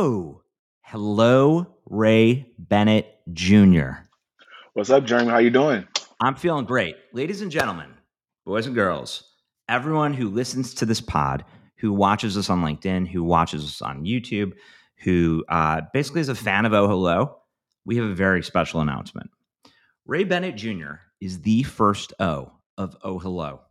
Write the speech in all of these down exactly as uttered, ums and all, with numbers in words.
Oh Hello, Ray Bennett Junior What's up, Jeremy? How you doing? I'm feeling great. Ladies and gentlemen, boys and girls, everyone who listens to this pod, who watches us on LinkedIn, who watches us on YouTube, who uh, basically is a fan of Oh Hello, we have a very special announcement. Ray Bennett Junior is the first O of Oh Hello.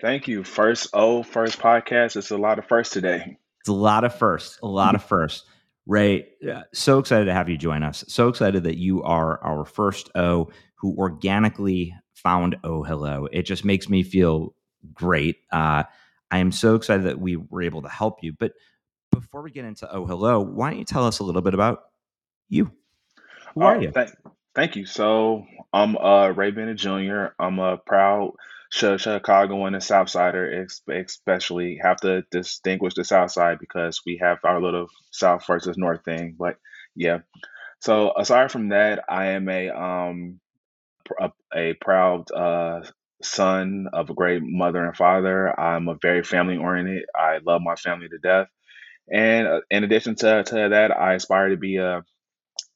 Thank you. First O, first podcast. It's a lot of firsts today. It's a lot of firsts, a lot of firsts. Ray, so excited to have you join us. So excited that you are our first O who organically found Oh Hello. It just makes me feel great. Uh, I am so excited that we were able to help you. But before we get into Oh Hello, why don't you tell us a little bit about you? Who are uh, you? Th- thank you. So I'm uh, Ray Bennett Junior I'm a proud Chicagoan and Southsider, especially. Have to distinguish the South Side because we have our little South versus North thing. But yeah, so aside from that, I am a um a, a proud uh son of a great mother and father. I'm a very family oriented. I love my family to death, and uh, in addition to to that, I aspire to be a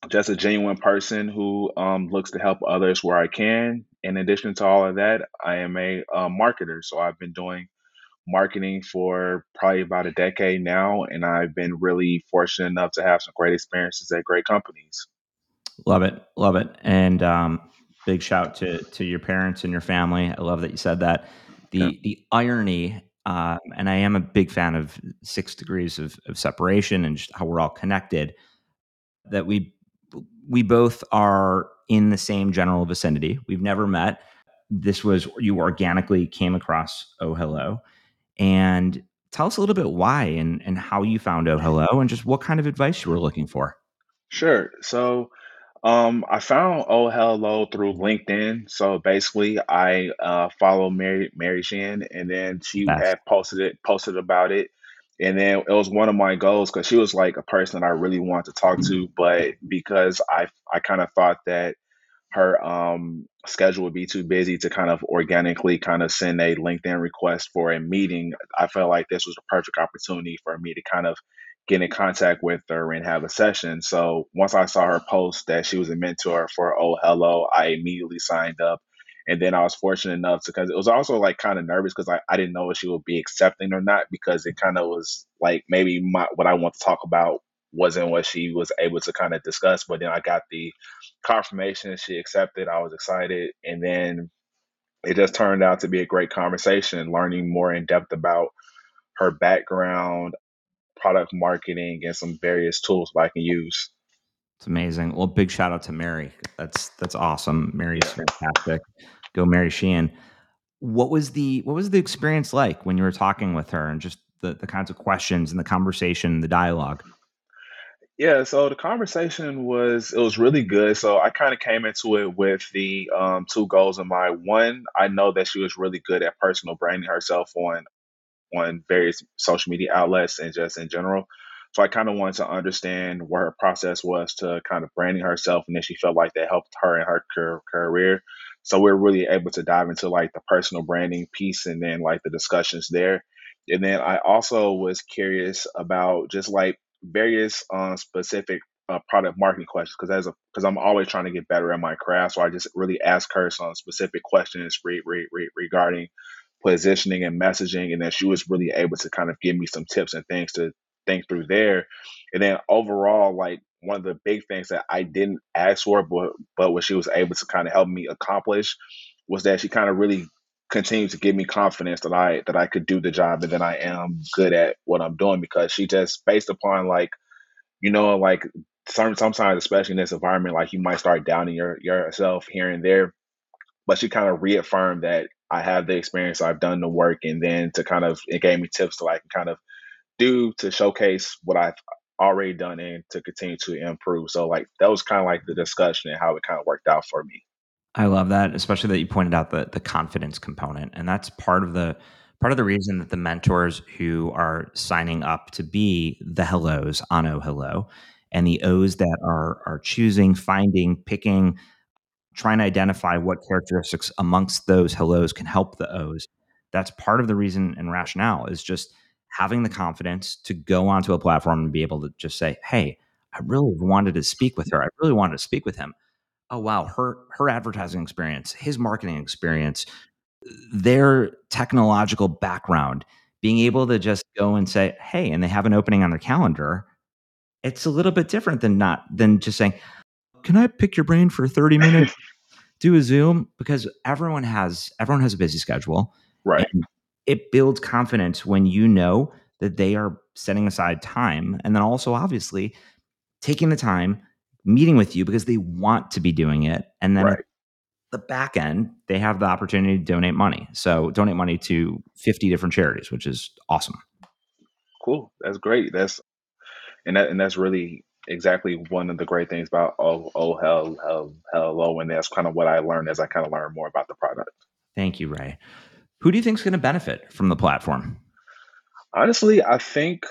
just a genuine person who um looks to help others where I can. In addition to all of that, I am a uh, marketer. So I've been doing marketing for probably about a decade now, and I've been really fortunate enough to have some great experiences at great companies. Love it. Love it. And um, big shout to to your parents and your family. I love that you said that. The yeah. the irony, uh, and I am a big fan of six degrees of, of separation and just how we're all connected, that we we both are in the same general vicinity. We've never met. This was, you organically came across Oh Hello. And tell us a little bit why and, and how you found Oh Hello and just what kind of advice you were looking for. Sure. So um, I found Oh Hello through LinkedIn. So basically I uh, follow Mary, Mary Sheehan, and then she That's- had posted it, posted about it. And then it was one of my goals because she was like a person that I really wanted to talk to, but because I I kind of thought that her um, schedule would be too busy to kind of organically kind of send a LinkedIn request for a meeting, I felt like this was the perfect opportunity for me to kind of get in contact with her and have a session. So once I saw her post that she was a mentor for Oh Hello, I immediately signed up. And then I was fortunate enough to, because it was also like kind of nervous because I, I didn't know if she would be accepting or not, because it kind of was like maybe my, what I want to talk about wasn't what she was able to kind of discuss. But then I got the confirmation she accepted. I was excited. And then it just turned out to be a great conversation, learning more in depth about her background, product marketing, and some various tools that I can use. It's amazing. Well, big shout out to Mary. That's that's awesome. Mary is fantastic. Go Mary Sheehan. What was the what was the experience like when you were talking with her, and just the, the kinds of questions and the conversation, the dialogue? Yeah, so the conversation was, it was really good. So I kind of came into it with the um, two goals in mind. One, I know that she was really good at personal branding herself on on various social media outlets and just in general. So I kind of wanted to understand what her process was to kind of branding herself, and then she felt like that helped her in her career. So we were really able to dive into like the personal branding piece and then like the discussions there. And then I also was curious about just like various uh, specific uh, product marketing questions, because as a because I'm always trying to get better at my craft. So I just really asked her some specific questions re- re- re- regarding positioning and messaging, and then she was really able to kind of give me some tips and things to think through there. And then overall, like one of the big things that I didn't ask for, but but what she was able to kind of help me accomplish, was that she kind of really continued to give me confidence that I that I could do the job and that I am good at what I'm doing, because she just, based upon like, you know, like some, sometimes, especially in this environment, like you might start doubting your yourself here and there, but she kind of reaffirmed that I have the experience, I've done the work, and then to kind of, it gave me tips to like kind of do to showcase what I've already done and to continue to improve. So like that was kind of like the discussion and how it kind of worked out for me. I love that, especially that you pointed out the the confidence component. And that's part of the part of the reason that the mentors who are signing up to be the hellos on Oh Hello, and the O's that are are choosing, finding, picking, trying to identify what characteristics amongst those hellos can help the O's. That's part of the reason and rationale, is just having the confidence to go onto a platform and be able to just say, hey, I really wanted to speak with her. I really wanted to speak with him. Oh, wow. Her, her advertising experience, his marketing experience, their technological background, being able to just go and say, hey, and they have an opening on their calendar. It's a little bit different than not than just saying, can I pick your brain for thirty minutes? Do a Zoom, because everyone has, everyone has a busy schedule, right? And it builds confidence when you know that they are setting aside time. And then also obviously taking the time, meeting with you because they want to be doing it. And then right. the back end, they have the opportunity to donate money. So donate money to fifty different charities, which is awesome. Cool. That's great. That's, and that, and that's really exactly one of the great things about oh oh hell hell hello, and that's kind of what I learned as I kind of learned more about the product. Thank you, Ray. Who do you think is going to benefit from the platform? Honestly, I think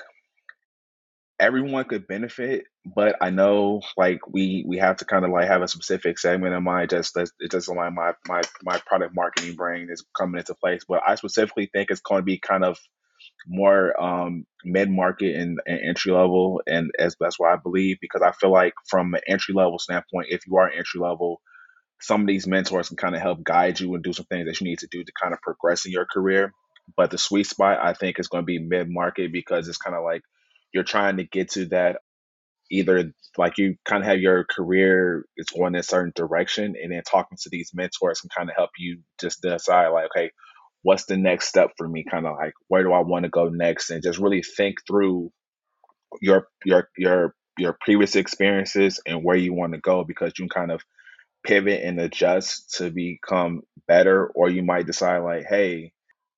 everyone could benefit, but I know like we we have to kind of like have a specific segment in mind. Just that's it doesn't like my my my product marketing brain is coming into place, but I specifically think it's going to be kind of more um, mid-market and, and entry level, and as that's why I believe, because I feel like from an entry level standpoint, if you are entry level, some of these mentors can kind of help guide you and do some things that you need to do to kind of progress in your career. But the sweet spot, I think, is going to be mid-market, because it's kind of like you're trying to get to that, either like you kind of have your career is going in a certain direction, and then talking to these mentors can kind of help you just decide like, okay, what's the next step for me? Kind of like, where do I want to go next? And just really think through your your your your previous experiences and where you want to go, because you can kind of pivot and adjust to become better. Or you might decide like, hey,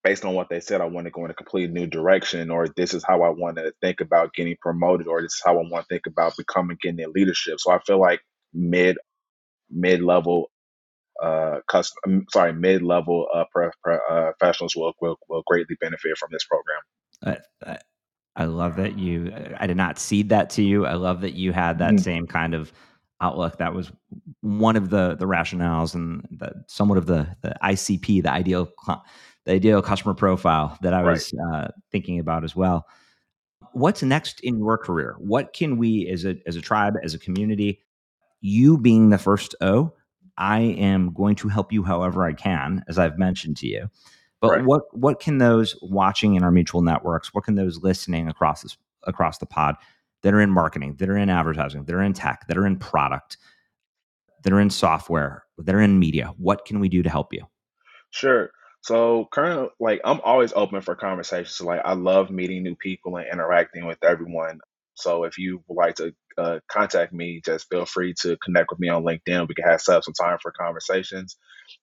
based on what they said, I want to go in a completely new direction, or this is how I want to think about getting promoted, or this is how I want to think about becoming getting in leadership. So I feel like mid mid level Uh, custom, sorry, mid-level uh, pro, pro, uh, professionals will, will will greatly benefit from this program. I, I love that you. I did not cede that to you. I love that you had that mm. same kind of outlook. That was one of the the rationales and the, somewhat of the the I C P, the ideal the ideal customer profile that I was right. uh, thinking about as well. What's next in your career? What can we as a as a tribe, as a community, you being the first O. I am going to help you however I can, as I've mentioned to you. But right. what what can those watching in our mutual networks, what can those listening across this, across the pod that are in marketing, that are in advertising, that are in tech, that are in product, that are in software, that are in media, what can we do to help you? Sure. So currently, like I'm always open for conversations. Like I love meeting new people and interacting with everyone. So if you would like to uh, contact me, just feel free to connect with me on LinkedIn. We can have some time for conversations.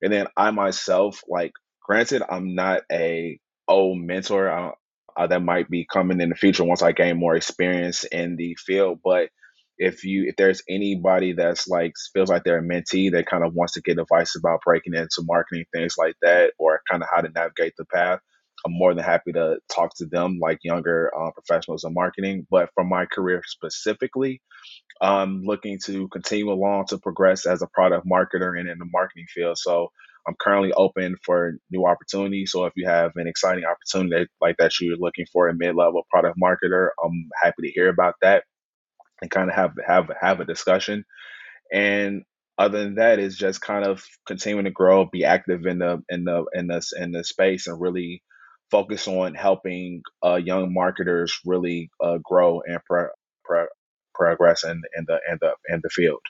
And then I myself, like, granted, I'm not a old mentor. I, I, that might be coming in the future once I gain more experience in the field. But if you, if there's anybody that's like feels like they're a mentee that kind of wants to get advice about breaking into marketing, things like that, or kind of how to navigate the path, I'm more than happy to talk to them, like younger uh, professionals in marketing. But for my career specifically, I'm looking to continue along to progress as a product marketer and in the marketing field. So I'm currently open for new opportunities. So if you have an exciting opportunity that, like that you're looking for a mid-level product marketer, I'm happy to hear about that and kind of have have have a discussion. And other than that, is just kind of continuing to grow, be active in the in the in the in the space, and really focus on helping uh, young marketers really uh, grow and pro- pro- progress in, in the in the in the field.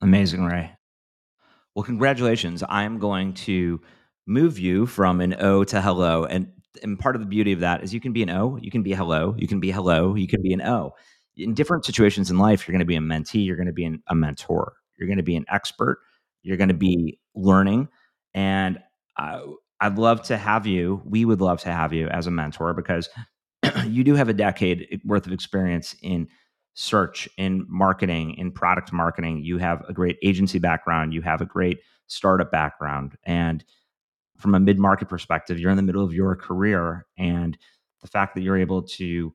Amazing, Ray. Well, congratulations! I'm going to move you from an O to hello, and and part of the beauty of that is you can be an O, you can be a hello, you can be hello, you can be an O. In different situations in life, you're going to be a mentee, you're going to be an, a mentor, you're going to be an expert, you're going to be learning, and. Uh, I'd love to have you. We would love to have you as a mentor, because you do have a decade worth of experience in search, in marketing, in product marketing. You have a great agency background. You have a great startup background. And from a mid-market perspective, you're in the middle of your career. And the fact that you're able to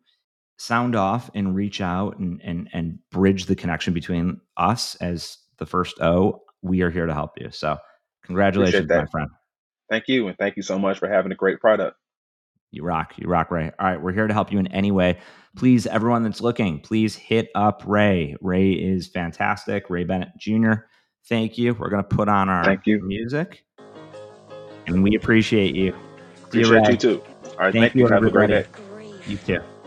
sound off and reach out and and, and bridge the connection between us as the first O, we are here to help you. So congratulations, my friend. Thank you. And thank you so much for having a great product. You rock. You rock, Ray. All right. We're here to help you in any way. Please, everyone that's looking, please hit up Ray. Ray is fantastic. Ray Bennett Junior Thank you. We're going to put on our thank you. music. And we appreciate you. Appreciate you, you too. All right. Thank, thank you. you. Have everybody. a great day. You too.